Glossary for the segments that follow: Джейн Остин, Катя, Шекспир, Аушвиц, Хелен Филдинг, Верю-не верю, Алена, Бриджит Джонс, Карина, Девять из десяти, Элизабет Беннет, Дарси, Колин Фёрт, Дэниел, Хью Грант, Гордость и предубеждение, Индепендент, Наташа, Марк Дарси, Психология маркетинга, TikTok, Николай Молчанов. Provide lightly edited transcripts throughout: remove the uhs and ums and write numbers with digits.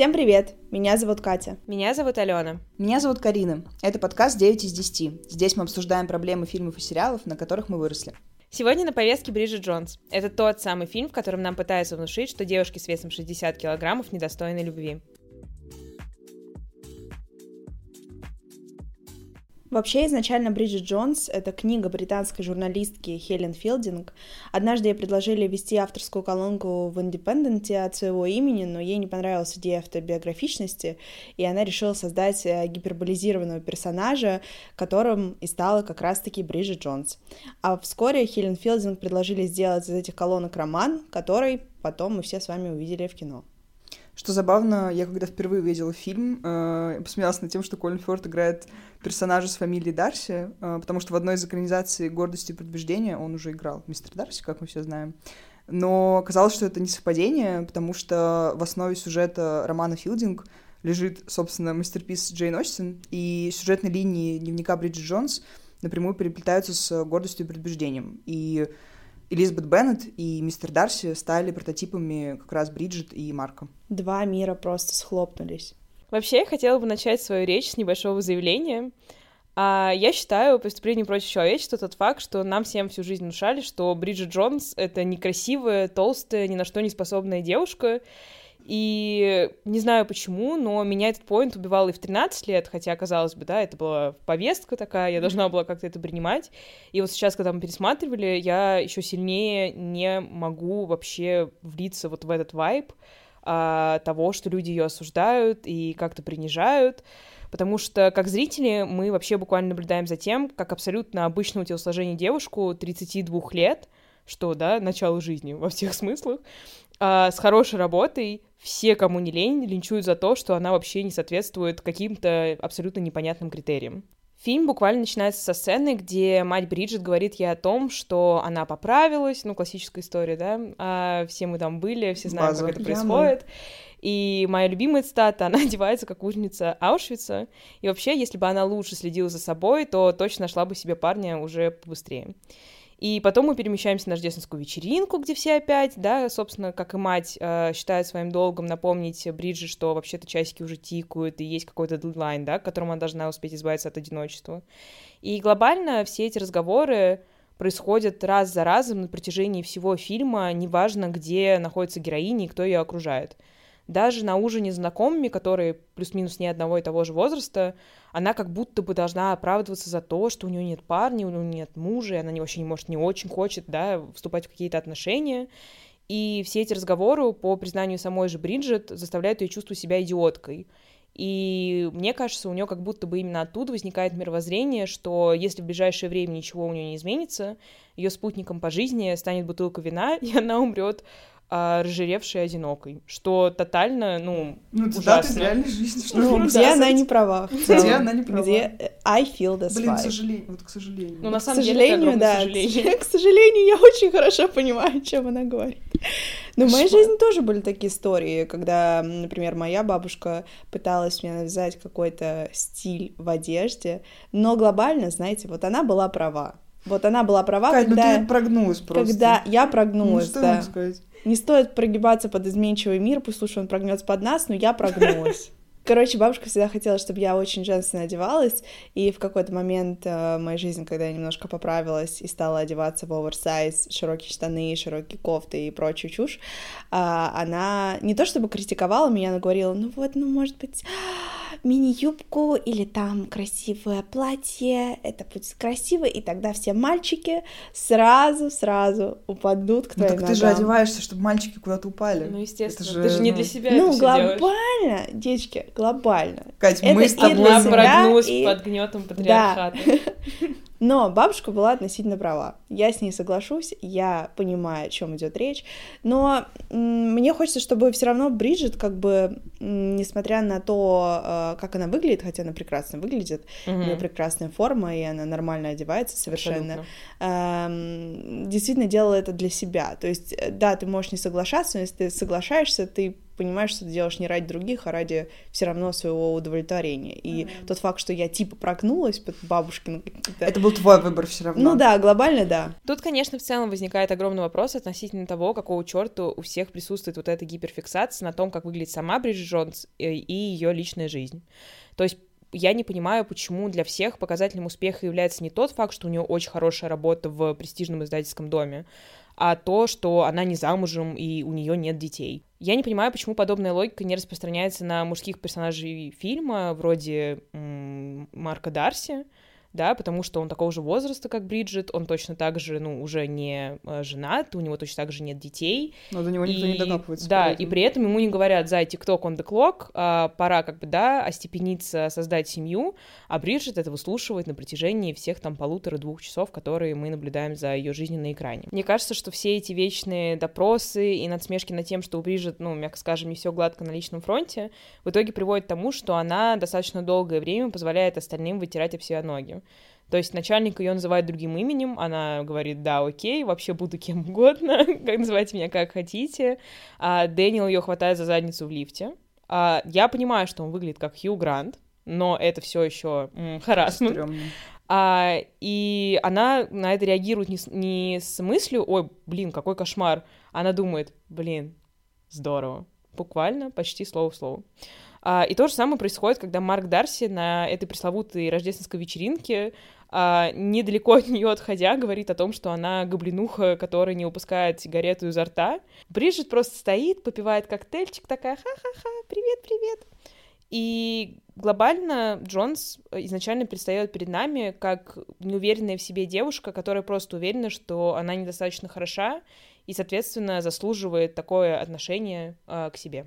Всем привет! Меня зовут Катя. Меня зовут Алена. Меня зовут Карина. Это подкаст «Девять из десяти». Здесь мы обсуждаем проблемы фильмов и сериалов, на которых мы выросли. Сегодня на повестке Бриджит Джонс. Это тот самый фильм, в котором нам пытаются внушить, что девушки с весом 60 килограммов недостойны любви. Вообще, изначально Бриджит Джонс — это книга британской журналистки Хелен Филдинг. Однажды ей предложили вести авторскую колонку в «Индепенденте» от своего имени, но ей не понравилась идея автобиографичности, и она решила создать гиперболизированного персонажа, которым и стала как раз-таки Бриджит Джонс. А вскоре Хелен Филдинг предложили сделать из этих колонок роман, который потом мы все с вами увидели в кино. Что забавно, я когда впервые увидела фильм, посмеялась над тем, что Колин Фёрт играет персонажа с фамилией Дарси, потому что в одной из экранизаций «Гордость и предубеждение» он уже играл мистер Дарси, как мы все знаем. Но казалось, что это не совпадение, потому что в основе сюжета романа Филдинг лежит, собственно, мастерпис Джейн Остин, и сюжетные линии дневника Бриджит Джонс напрямую переплетаются с «Гордостью и предубеждением». И Элизабет Беннет и мистер Дарси стали прототипами как раз Бриджит и Марка. Два мира просто схлопнулись. Вообще, я хотела бы начать свою речь с небольшого заявления. Я считаю преступлением против человечества тот факт, что нам всем всю жизнь внушали, что Бриджит Джонс — это некрасивая, толстая, ни на что не способная девушка. И не знаю почему, но меня этот поинт убивал и в 13 лет, хотя, казалось бы, да, это была повестка такая, я должна была как-то это принимать. И вот сейчас, когда мы пересматривали, я еще сильнее не могу вообще влиться вот в этот вайб того, что люди ее осуждают и как-то принижают. Потому что, как зрители, мы вообще буквально наблюдаем за тем, как абсолютно обычного телосложения девушку 32 лет, что, да, начало жизни во всех смыслах, с хорошей работой все, кому не лень, линчуют за то, что она вообще не соответствует каким-то абсолютно непонятным критериям. Фильм буквально начинается со сцены, где мать Бриджит говорит ей о том, что она поправилась, ну, классическая история, да, все мы там были, все знаем, база, как это происходит. И моя любимая цитата, она одевается как узница Аушвица, и вообще, если бы она лучше следила за собой, то точно нашла бы себе парня уже побыстрее. И потом мы перемещаемся на рождественскую вечеринку, где все опять, да, собственно, как и мать, считают своим долгом напомнить Бриджит, что вообще-то часики уже тикают, и есть какой-то дедлайн, да, к которому она должна успеть избавиться от одиночества. И глобально все эти разговоры происходят раз за разом на протяжении всего фильма, неважно, где находится героиня и кто ее окружает. Даже на ужине с знакомыми, которые плюс-минус не одного и того же возраста, она как будто бы должна оправдываться за то, что у нее нет парня, у нее нет мужа, и она вообще не может, не очень хочет, да, вступать в какие-то отношения. И все эти разговоры, по признанию самой же Бриджит, заставляют ее чувствовать себя идиоткой. И мне кажется, у нее как будто бы именно оттуда возникает мировоззрение, что если в ближайшее время ничего у нее не изменится, ее спутником по жизни станет бутылка вина, и она умрет разжиревшей одинокой, что тотально, ну ужасно. Это из реальной жизни, что ли? Где она не права. Где она не права. Где I feel this vibe. Блин, к сожалению. Ну, на самом деле, к сожалению, я очень хорошо понимаю, о чем она говорит. Но в моей жизни тоже были такие истории, когда, например, моя бабушка пыталась мне навязать какой-то стиль в одежде, но глобально, знаете, вот она была права. Вот она была права, Кать, когда... Кать, ну ты прогнулась просто. Когда я прогнулась, да. Ну, что сказать? Не стоит прогибаться под изменчивый мир, пусть лучше он прогнется под нас, но я прогнулась. Короче, бабушка всегда хотела, чтобы я очень женственно одевалась, и в какой-то момент в моей жизни, когда я немножко поправилась и стала одеваться в оверсайз, широкие штаны, широкие кофты и прочую чушь, она не то чтобы критиковала меня, она говорила, может быть, мини-юбку или там красивое платье, это будет красиво, и тогда все мальчики сразу упадут к твоим ногам. Ты же одеваешься, чтобы мальчики куда-то упали. Ну, естественно, ты же не для себя это всё делаешь. Ну, глобально, девочки, глобально. Кать, это мы с тобой прогнулись под гнетом патриархата. Да. Но бабушка была относительно права. Я с ней соглашусь, я понимаю, о чем идет речь. Но мне хочется, чтобы все равно Бриджит, как бы, несмотря на то, как она выглядит, хотя она прекрасно выглядит, у нее прекрасная форма, и она нормально одевается совершенно, действительно делала это для себя. То есть, да, ты можешь не соглашаться, но если ты соглашаешься, ты понимаешь, что ты делаешь не ради других, а ради все равно своего удовлетворения. И тот факт, что я типа прогнулась под бабушкин... Это был твой выбор все равно. Ну да, глобально да. Тут, конечно, в целом возникает огромный вопрос относительно того, какого черта у всех присутствует вот эта гиперфиксация на том, как выглядит сама Бриджит Джонс и ее личная жизнь. То есть я не понимаю, почему для всех показателем успеха является не тот факт, что у нее очень хорошая работа в престижном издательском доме, а то, что она не замужем и у нее нет детей. Я не понимаю, почему подобная логика не распространяется на мужских персонажей фильма, вроде Марка Дарси, да, потому что он такого же возраста, как Бриджит, он точно так же, ну, уже не женат, у него точно так же нет детей. Но до него никто не докапывается. Да, и при этом ему не говорят, за TikTok on the clock, пора как бы, да, остепениться, создать семью, а Бриджит это выслушивает на протяжении всех там 1,5-2 часов, которые мы наблюдаем за ее жизнью на экране. Мне кажется, что все эти вечные допросы и надсмешки над тем, что у Бриджит, ну, мягко скажем, не все гладко на личном фронте, в итоге приводит к тому, что она достаточно долгое время позволяет остальным вытирать об себя ноги. То есть начальник ее называет другим именем, она говорит, да, окей, вообще буду кем угодно, называйте меня как хотите. А Дэниел ее хватает за задницу в лифте. А я понимаю, что он выглядит как Хью Грант, но это все еще харассмент. И она на это реагирует не с мыслью, ой, блин, какой кошмар. Она думает, блин, здорово. Буквально, почти слово в слово. И то же самое происходит, когда Марк Дарси на этой пресловутой рождественской вечеринке, недалеко от нее отходя, говорит о том, что она гоблинуха, которая не выпускает сигарету изо рта. Бриджит просто стоит, попивает коктейльчик, такая ха-ха-ха, привет-привет. И глобально Джонс изначально предстает перед нами как неуверенная в себе девушка, которая просто уверена, что она недостаточно хороша и, соответственно, заслуживает такое отношение к себе.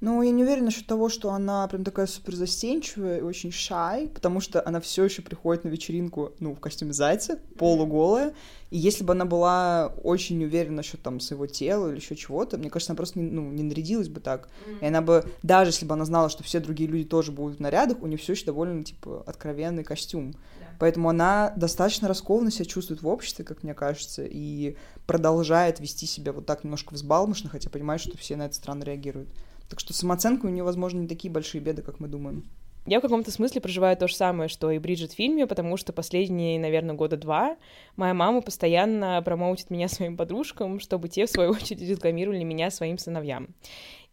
Ну, я не уверена насчет того, что она прям такая супер застенчивая и очень шай, потому что она все еще приходит на вечеринку, ну, в костюме зайца, полуголая. И если бы она была очень уверена насчет там своего тела или еще чего-то, мне кажется, она просто не нарядилась бы так. И она бы, даже если бы она знала, что все другие люди тоже будут в нарядах, у нее все еще довольно, типа, откровенный костюм. Поэтому она достаточно раскованно себя чувствует в обществе, как мне кажется, и продолжает вести себя вот так немножко взбалмошно, хотя понимает, что все на это странно реагируют. Так что самооценка у нее, возможно, не такие большие беды, как мы думаем. Я в каком-то смысле проживаю то же самое, что и Бриджит в фильме, потому что последние, наверное, 2 года моя мама постоянно промоутит меня своим подружкам, чтобы те, в свою очередь, рекламировали меня своим сыновьям.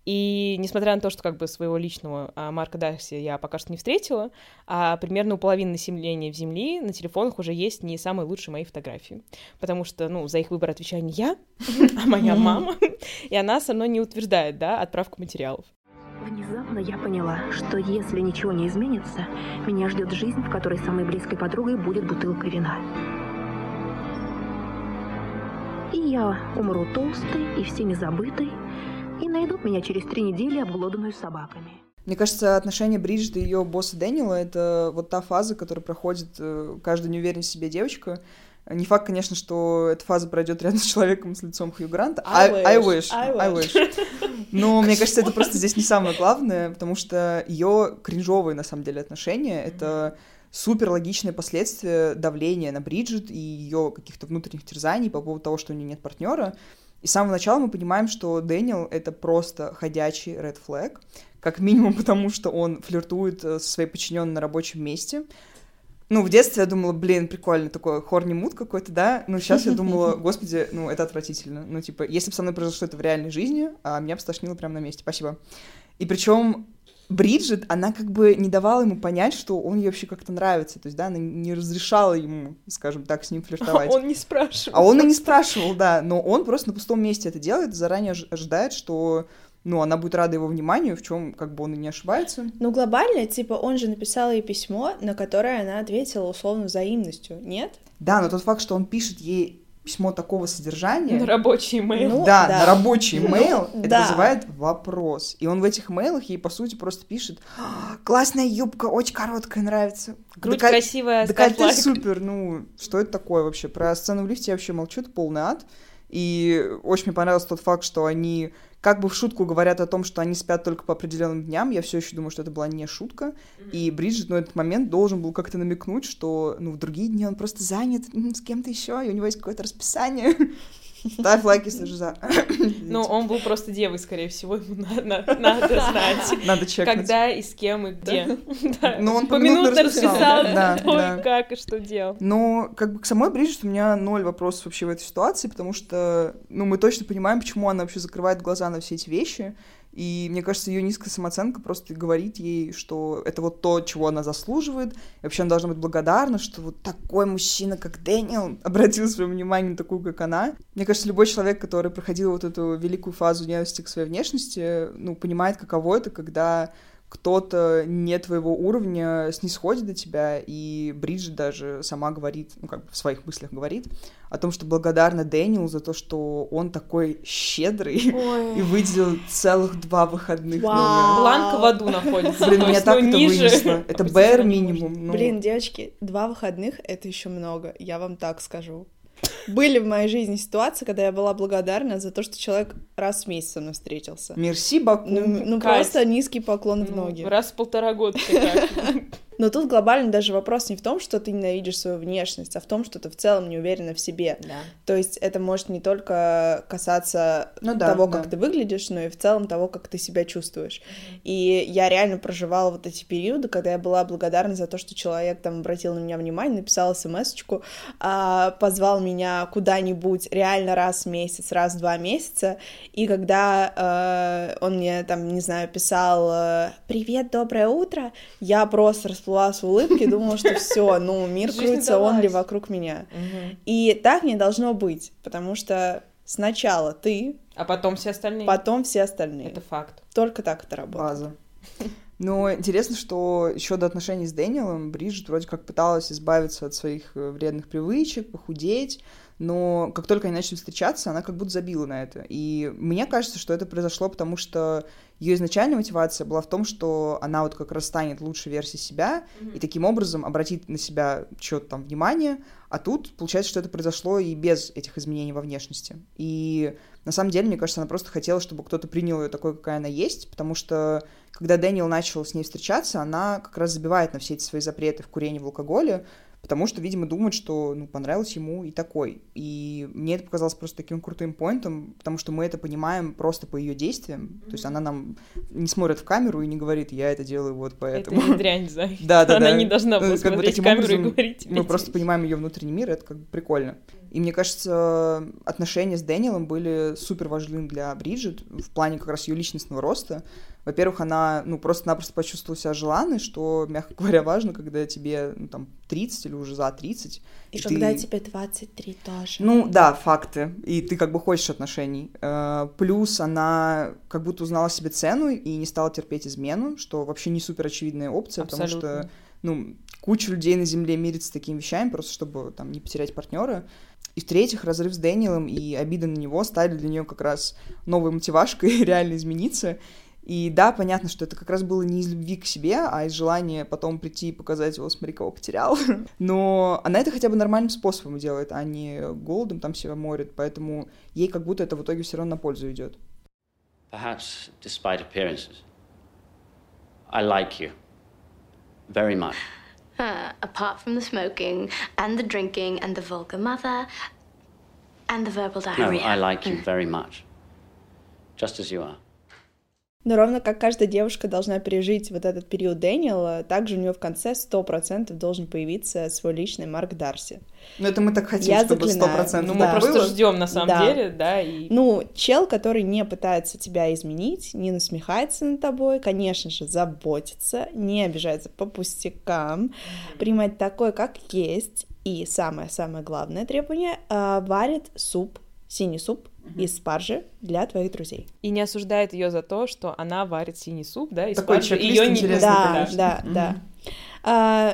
И несмотря на то, что как бы своего личного Марка Дарси я пока что не встретила, примерно у половины населения в Земли на телефонах уже есть не самые лучшие мои фотографии, потому что, ну, за их выбор отвечаю не я, а моя мама, и она со мной не утверждает, да, отправку материалов. Внезапно я поняла, что если ничего не изменится, меня ждет жизнь, в которой самой близкой подругой будет бутылка вина. И я умру толстой и всеми забытой, и найдут меня через 3 недели обглоданную собаками. Мне кажется, отношения Бриджит и ее босса Дэниела — это вот та фаза, которая проходит каждая неуверенная в себе девочка. Не факт, конечно, что эта фаза пройдет рядом с человеком с лицом Хью Гранта. I wish. Но мне кажется, это просто здесь не самое главное, потому что ее кринжовые, на самом деле, отношения — это супер логичное последствие давления на Бриджит и ее каких-то внутренних терзаний по поводу того, что у нее нет партнера. И с самого начала мы понимаем, что Дэниел — это просто ходячий red flag, как минимум потому, что он флиртует со своей подчиненной на рабочем месте. Ну, в детстве я думала, блин, прикольно, такой хорни-муд какой-то, да? Ну, сейчас я думала, господи, ну, это отвратительно. Ну, типа, если бы со мной произошло это в реальной жизни, меня бы стошнило прямо на месте. Спасибо. И причем Бриджит, она как бы не давала ему понять, что он ей вообще как-то нравится. То есть, да, она не разрешала ему, скажем так, с ним флиртовать. А он не спрашивал. А он и не спрашивал, да. Но он просто на пустом месте это делает, заранее ожидает, что, ну, она будет рада его вниманию, в чем как бы он и не ошибается. Ну, глобально, типа, он же написал ей письмо, на которое она ответила условно взаимностью, нет? Да, но тот факт, что он пишет ей письмо такого содержания... На рабочий мейл. Ну, да, на рабочий мейл, это вызывает вопрос. И он в этих мейлах ей, по сути, просто пишет: классная юбка, очень короткая, нравится. Грудь красивая, декольте супер. Ну, что это такое вообще? Про сцену в лифте я вообще молчу, это полный ад. И очень мне понравился тот факт, что они как бы в шутку говорят о том, что они спят только по определенным дням. Я все еще думаю, что это была не шутка. И Бриджит на этот момент должен был как-то намекнуть, что, ну, в другие дни он просто занят с кем-то еще, и у него есть какое-то расписание. Ставь лайк, если же за. Ну, он был просто девой, скорее всего, ему надо знать. Надо чекнуть. Когда и с кем и где. Ну, он поминутно расписал, как и что делал. Но как бы к самой Бриджит у меня ноль вопросов вообще в этой ситуации, потому что, ну, мы точно понимаем, почему она вообще закрывает глаза на все эти вещи. И мне кажется, ее низкая самооценка просто говорит ей, что это вот то, чего она заслуживает. И вообще она должна быть благодарна, что вот такой мужчина, как Дэниел, обратил свое внимание на такую, как она. Мне кажется, любой человек, который проходил вот эту великую фазу ненависти к своей внешности, ну, понимает, каково это, когда кто-то не твоего уровня снисходит до тебя. И Бриджит даже сама говорит, ну, как бы в своих мыслях говорит, о том, что благодарна Дэниелу за то, что он такой щедрый. Ой. И выделил целых 2 выходных. Вау. Бланка в аду находится. Блин, меня так это вынесло. Это bare минимум. Блин, девочки, 2 выходных — это еще много, я вам так скажу. Были в моей жизни ситуации, когда я была благодарна за то, что человек раз в месяц со мной встретился. Мерси, Баку. Ну Кать, просто низкий поклон в ноги. Раз в 1,5 года. Но тут глобально даже вопрос не в том, что ты ненавидишь свою внешность, а в том, что ты в целом не уверена в себе. Да. То есть это может не только касаться того, как ты выглядишь, но и в целом того, как ты себя чувствуешь. И я реально проживала вот эти периоды, когда я была благодарна за то, что человек там обратил на меня внимание, написал смс-очку, позвал меня куда-нибудь реально раз в месяц, раз в 2 месяца, и когда он мне там, не знаю, писал «Привет, доброе утро», я просто расплылась в улыбке, думала, что все, ну, мир крутится, он ли вокруг меня. И так не должно быть, потому что сначала ты, а потом все остальные. Это факт. Только так это работает. База. Но интересно, что еще до отношений с Дэниелом Бриджит вроде как пыталась избавиться от своих вредных привычек, похудеть, но как только они начали встречаться, она как будто забила на это. И мне кажется, что это произошло, потому что ее изначальная мотивация была в том, что она вот как раз станет лучшей версией себя и таким образом обратит на себя чьё-то там внимание, а тут получается, что это произошло и без этих изменений во внешности. И на самом деле, мне кажется, она просто хотела, чтобы кто-то принял ее такой, какая она есть, потому что когда Дэниел начал с ней встречаться, она как раз забивает на все эти свои запреты в курении, в алкоголе, потому что, видимо, думает, что, ну, понравилось ему и такой. И мне это показалось просто таким крутым поинтом, потому что мы это понимаем просто по ее действиям. То есть она нам не смотрит в камеру и не говорит, я это делаю вот поэтому. Это не дрянь, знаешь. Да. Она не должна была смотреть в камеру и говорить. Мы просто понимаем ее внутренний мир, это как бы прикольно. И мне кажется, отношения с Дэниелом были супер важны для Бриджит в плане как раз ее личностного роста. Во-первых, она, ну, просто-напросто почувствовала себя желанной, что, мягко говоря, важно, когда тебе, ну, там, 30 или уже за 30. И когда тебе 23 тоже. Ну, да, факты. И ты как бы хочешь отношений. Плюс она как будто узнала себе цену и не стала терпеть измену, что вообще не супер очевидная опция. Абсолютно. Потому что, ну, куча людей на земле мирится с такими вещами, просто чтобы, там, не потерять партнера. И в-третьих, разрыв с Дэниелом и обида на него стали для нее как раз новой мотивашкой реально измениться. И да, понятно, что это как раз было не из любви к себе, а из желания потом прийти и показать его, смотри, кого потерял. Но она это хотя бы нормальным способом делает, а не голодом там себя морит, поэтому ей как будто это в итоге все равно на пользу идет. Perhaps, despite appearances, I like you very much. Apart from the smoking and the drinking and the vulgar mother and the verbal diarrhea. No, I like you very much, just as you are. Но ровно как каждая девушка должна пережить вот этот период Дэниела, также у нее в конце 100% должен появиться свой личный Марк Дарси. Ну это мы так хотим, я чтобы заклинаю, 100%. Ну мы просто ждем на самом деле, да. И... Ну, чел, который не пытается тебя изменить, не насмехается над тобой, конечно же, заботится, не обижается по пустякам, принимает такое, как есть, и самое-самое главное требование — варит суп, синий суп, из спаржи для твоих друзей. И не осуждает ее за то, что она варит синий суп, да, из спаржи. Её не... Да.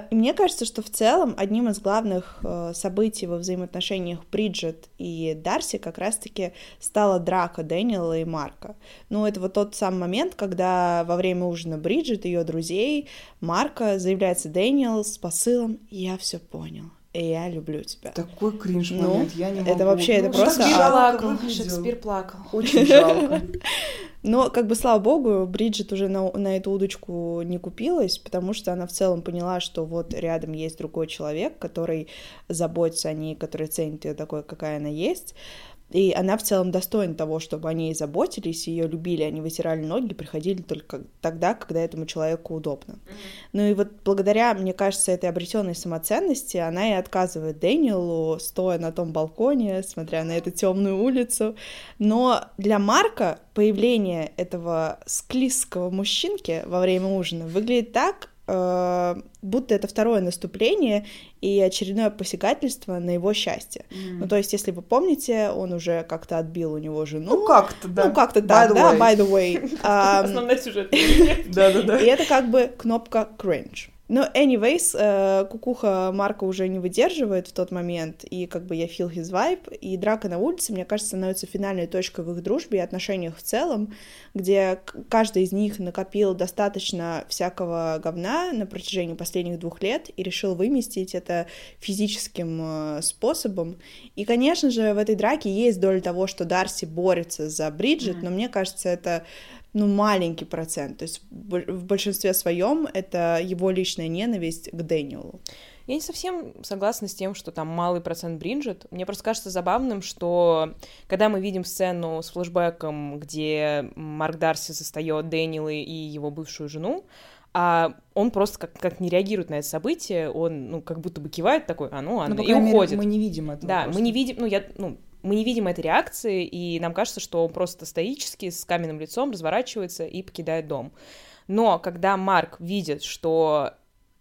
Мне кажется, что в целом одним из главных событий во взаимоотношениях Бриджит и Дарси как раз-таки стала драка Дэниела и Марка. Ну, это вот тот самый момент, когда во время ужина Бриджит и ее друзей Марка заявляется Дэниел с посылом «Я все понял». Я люблю тебя. Такой кринж момент, я не могу. Это вообще, это просто... Шекспир плакал. Очень жалко. Но, как бы, слава богу, Бриджит уже на эту удочку не купилась, потому что она в целом поняла, что вот рядом есть другой человек, который заботится о ней, который ценит ее такой, какая она есть. И она в целом достойна того, чтобы они заботились, ее любили, они вытирали ноги, приходили только тогда, когда этому человеку удобно. Mm-hmm. Ну и вот благодаря, мне кажется, этой обретенной самоценности она и отказывает Дэниелу, стоя на том балконе, смотря на эту темную улицу. Но для Марка появление этого склизкого мужчинки во время ужина выглядит так, будто это второе наступление и очередное посягательство на его счастье. Mm. Ну, то есть, если вы помните, он уже как-то отбил у него жену. Ну, как-то, да. Ну, как-то, да, да, by the way. Основной сюжет. Да-да-да. И это как бы кнопка cringe. Но, anyways, кукуха Марка уже не выдерживает в тот момент, и как бы я feel his vibe, и драка на улице, мне кажется, становится финальной точкой в их дружбе и отношениях в целом, где каждый из них накопил достаточно всякого говна на протяжении последних 2 лет и решил выместить это физическим способом. И, конечно же, в этой драке есть доля того, что Дарси борется за Бриджит, но мне кажется, это... ну, маленький процент, то есть в большинстве своем это его личная ненависть к Дэниелу. Я не совсем согласна с тем, что там малый процент Бриджит. Мне просто кажется забавным, что когда мы видим сцену с флешбэком, где Марк Дарси застаёт Дэниела и его бывшую жену, а он просто как не реагирует на это событие, он, ну, как будто бы кивает такой, а ну, ладно, и уходит. Мы не видим этого. Да, просто. Мы не видим, мы не видим этой реакции, и нам кажется, что он просто стоически с каменным лицом разворачивается и покидает дом. Но когда Марк видит, что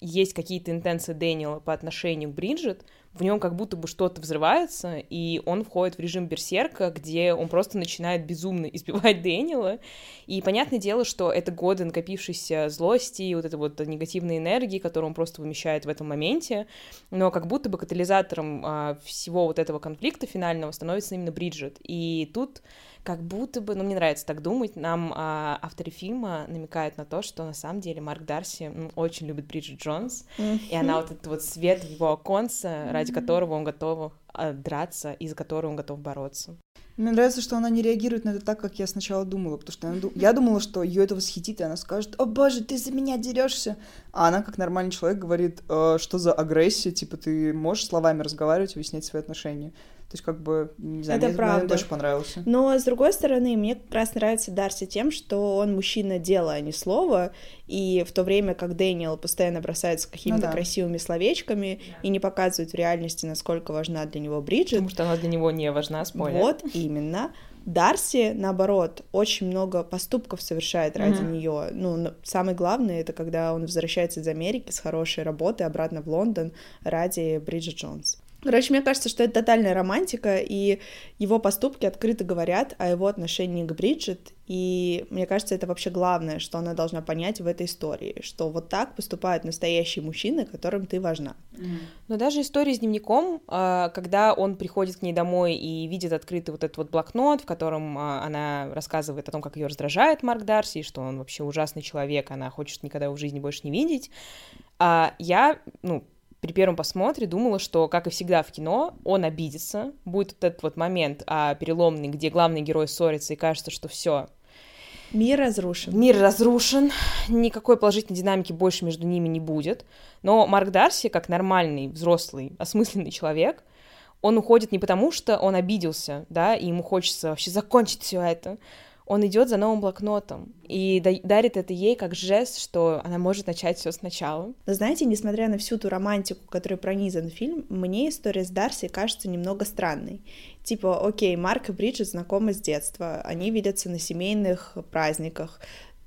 есть какие-то интенции Дэниела по отношению к Бриджит, в нем как будто бы что-то взрывается, и он входит в режим берсерка, где он просто начинает безумно избивать Дэниела. И понятное дело, что это годы накопившейся злости, вот этой вот негативной энергии, которую он просто вымещает в этом моменте. Но как будто бы катализатором всего вот этого конфликта финального становится именно Бриджит. И тут как будто бы, ну, мне нравится так думать, нам авторы фильма намекают на то, что на самом деле Марк Дарси очень любит Бриджит Джонс, и она вот этот вот свет в его оконце, ради которого он готов драться и за которого он готов бороться. Мне нравится, что она не реагирует на это так, как я сначала думала, потому что я думала, что ее это восхитит, и она скажет: «О боже, ты за меня дерешься!» А она, как нормальный человек, говорит: «Что за агрессия? Типа, ты можешь словами разговаривать, объяснять свои отношения?» То есть, как бы, не знаю, это правда. Мне тоже понравился. Но, с другой стороны, мне как раз нравится Дарси тем, что он мужчина дела, а не слова, и в то время, как Дэниел постоянно бросается какими-то красивыми словечками и не показывает в реальности, насколько важна для него Бриджит. Потому что она для него не важна, спойлер. Вот, именно. Дарси, наоборот, очень много поступков совершает ради нее. Ну, самое главное, это когда он возвращается из Америки с хорошей работы обратно в Лондон ради Бриджит Джонс. Короче, мне кажется, что это тотальная романтика, и его поступки открыто говорят о его отношении к Бриджит, и мне кажется, это вообще главное, что она должна понять в этой истории, что вот так поступают настоящие мужчины, которым ты важна. Но даже история с дневником, когда он приходит к ней домой и видит открытый вот этот вот блокнот, в котором она рассказывает о том, как ее раздражает Марк Дарси, что он вообще ужасный человек, она хочет никогда его в жизни больше не видеть, я, при первом посмотре думала, что, как и всегда в кино, он обидится, будет вот этот вот момент переломный, где главный герой ссорится, и кажется, что все. Мир разрушен. Мир разрушен, никакой положительной динамики больше между ними не будет, но Марк Дарси, как нормальный, взрослый, осмысленный человек, он уходит не потому, что он обиделся, да, и ему хочется вообще закончить все это, он идет за новым блокнотом и дарит это ей как жест, что она может начать все сначала. Но знаете, несмотря на всю ту романтику, которой пронизан фильм, мне история с Дарси кажется немного странной. Типа, окей, Марк и Бриджит знакомы с детства, они видятся на семейных праздниках,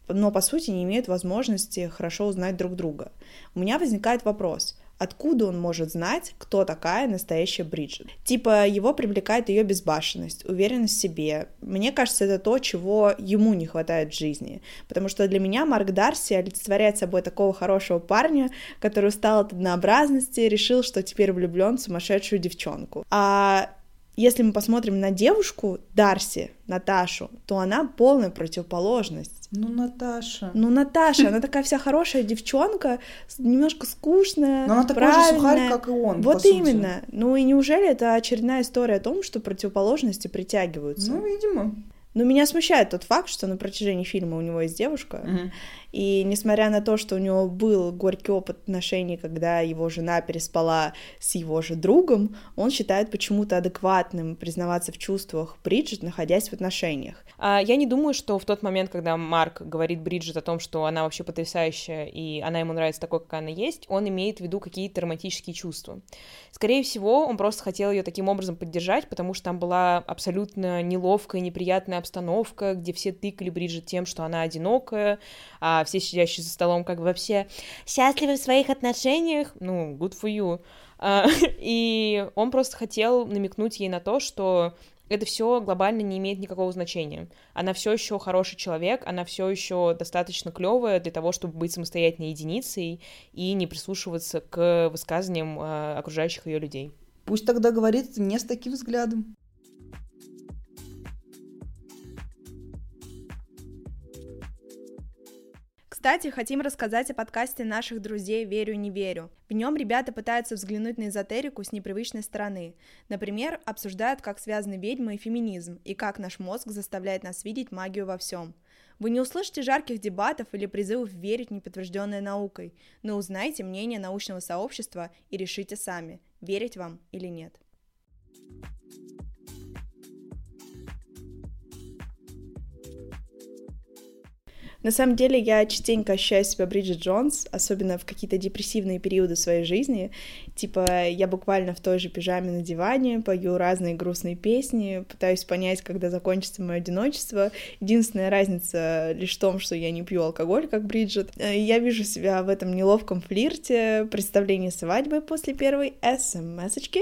но, по сути, не имеют возможности хорошо узнать друг друга. У меня возникает вопрос: откуда он может знать, кто такая настоящая Бриджит? Типа, его привлекает ее безбашенность, уверенность в себе. Мне кажется, это то, чего ему не хватает в жизни. Потому что для меня Марк Дарси олицетворяет собой такого хорошего парня, который устал от однообразности, решил, что теперь влюблен в сумасшедшую девчонку. А если мы посмотрим на девушку Дарси, Наташу, то она полная противоположность. Ну, Наташа, она такая вся хорошая девчонка, немножко скучная, правильная. Но она такой же сухарь, как и он, вот именно. Ну и неужели это очередная история о том, что противоположности притягиваются? Ну, видимо. Но меня смущает тот факт, что на протяжении фильма у него есть девушка, mm-hmm. и несмотря на то, что у него был горький опыт отношений, когда его жена переспала с его же другом, он считает почему-то адекватным признаваться в чувствах Бриджит, находясь в отношениях. Я не думаю, что в тот момент, когда Марк говорит Бриджит о том, что она вообще потрясающая, и она ему нравится такой, какая она есть, он имеет в виду какие-то романтические чувства. Скорее всего, он просто хотел ее таким образом поддержать, потому что там была абсолютно неловкая, неприятная обстановка, где все тыкали Бриджит тем, что она одинокая, а все сидящие за столом как бы вообще счастливы в своих отношениях, ну, good for you. И он просто хотел намекнуть ей на то, что это все глобально не имеет никакого значения. Она все еще хороший человек, она все еще достаточно клевая для того, чтобы быть самостоятельной единицей и не прислушиваться к высказываниям окружающих ее людей. Пусть тогда говорит не с таким взглядом. Кстати, хотим рассказать о подкасте наших друзей «Верю-не верю». В нем ребята пытаются взглянуть на эзотерику с непривычной стороны. Например, обсуждают, как связаны ведьмы и феминизм, и как наш мозг заставляет нас видеть магию во всем. Вы не услышите жарких дебатов или призывов верить в неподтвержденное наукой, но узнаете мнение научного сообщества и решите сами, верить вам или нет. На самом деле, я частенько ощущаю себя Бриджит Джонс, особенно в какие-то депрессивные периоды своей жизни. Типа, я буквально в той же пижаме на диване, пою разные грустные песни, пытаюсь понять, когда закончится мое одиночество. Единственная разница лишь в том, что я не пью алкоголь, как Бриджит. Я вижу себя в этом неловком флирте, представлении свадьбы после первой смс-очки.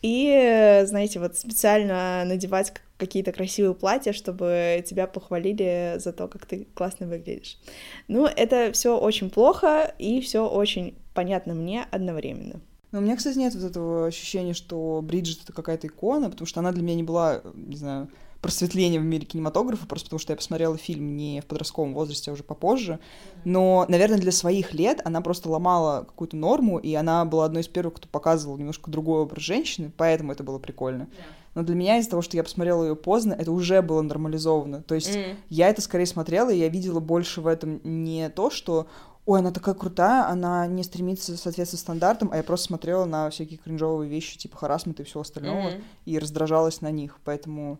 И, знаете, вот специально надевать какие-то красивые платья, чтобы тебя похвалили за то, как ты классно выглядишь. Ну, это все очень плохо и все очень понятно мне одновременно. Но у меня, кстати, нет вот этого ощущения, что Бриджит — это какая-то икона, потому что она для меня не была, не знаю, просветлением в мире кинематографа, просто потому что я посмотрела фильм не в подростковом возрасте, а уже попозже. Но, наверное, для своих лет она просто ломала какую-то норму, и она была одной из первых, кто показывал немножко другой образ женщины, поэтому это было прикольно. Но для меня из-за того, что я посмотрела ее поздно, это уже было нормализовано. То есть я это скорее смотрела, и я видела больше в этом не то, что «Ой, она такая крутая, она не стремится соответствовать стандартам», а я просто смотрела на всякие кринжовые вещи, типа харассмента и всего остального, и раздражалась на них. Поэтому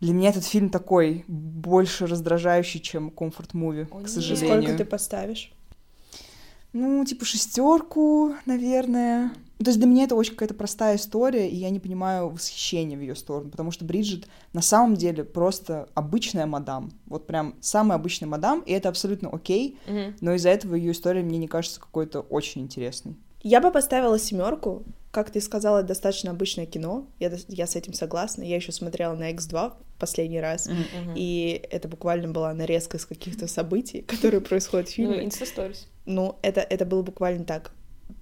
для меня этот фильм такой, больше раздражающий, чем комфорт-муви, к сожалению. Сколько ты поставишь? Ну, типа 6, наверное. То есть для меня это очень какая-то простая история, и я не понимаю восхищения в ее сторону, потому что Бриджит на самом деле просто обычная мадам, вот прям самая обычная мадам, и это абсолютно окей, но из-за этого ее история мне не кажется какой-то очень интересной. Я бы поставила 7. Как ты сказала, достаточно обычное кино, я с этим согласна, я еще смотрела на X2 в последний раз, и это буквально была нарезка из каких-то событий, которые происходят в фильме. Ну, инстасторис. Ну, это было буквально так.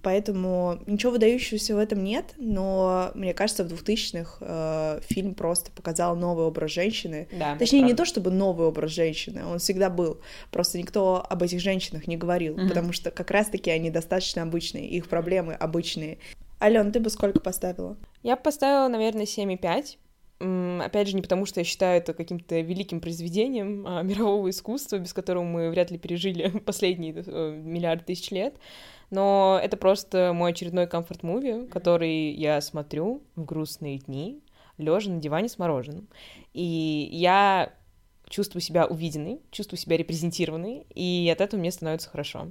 Поэтому ничего выдающегося в этом нет, но, мне кажется, в 2000-х фильм просто показал новый образ женщины. Да, точнее, правда. Не то чтобы новый образ женщины, он всегда был, просто никто об этих женщинах не говорил, потому что как раз-таки они достаточно обычные, их проблемы обычные. Алён, ты бы сколько поставила? Я бы поставила, наверное, 7,5. Опять же, не потому, что я считаю это каким-то великим произведением мирового искусства, без которого мы вряд ли пережили последние миллиард тысяч лет, но это просто мой очередной комфорт-муви, который я смотрю в грустные дни, лежа на диване с мороженым. И я чувствую себя увиденной, чувствую себя репрезентированной, и от этого мне становится хорошо.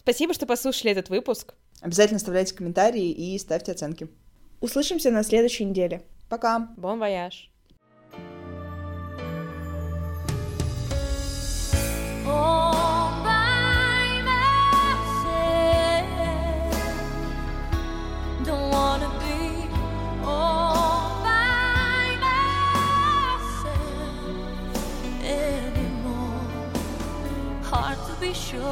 Спасибо, что послушали этот выпуск. Обязательно оставляйте комментарии и ставьте оценки. Услышимся на следующей неделе. Пока. Бон вояж. Sure.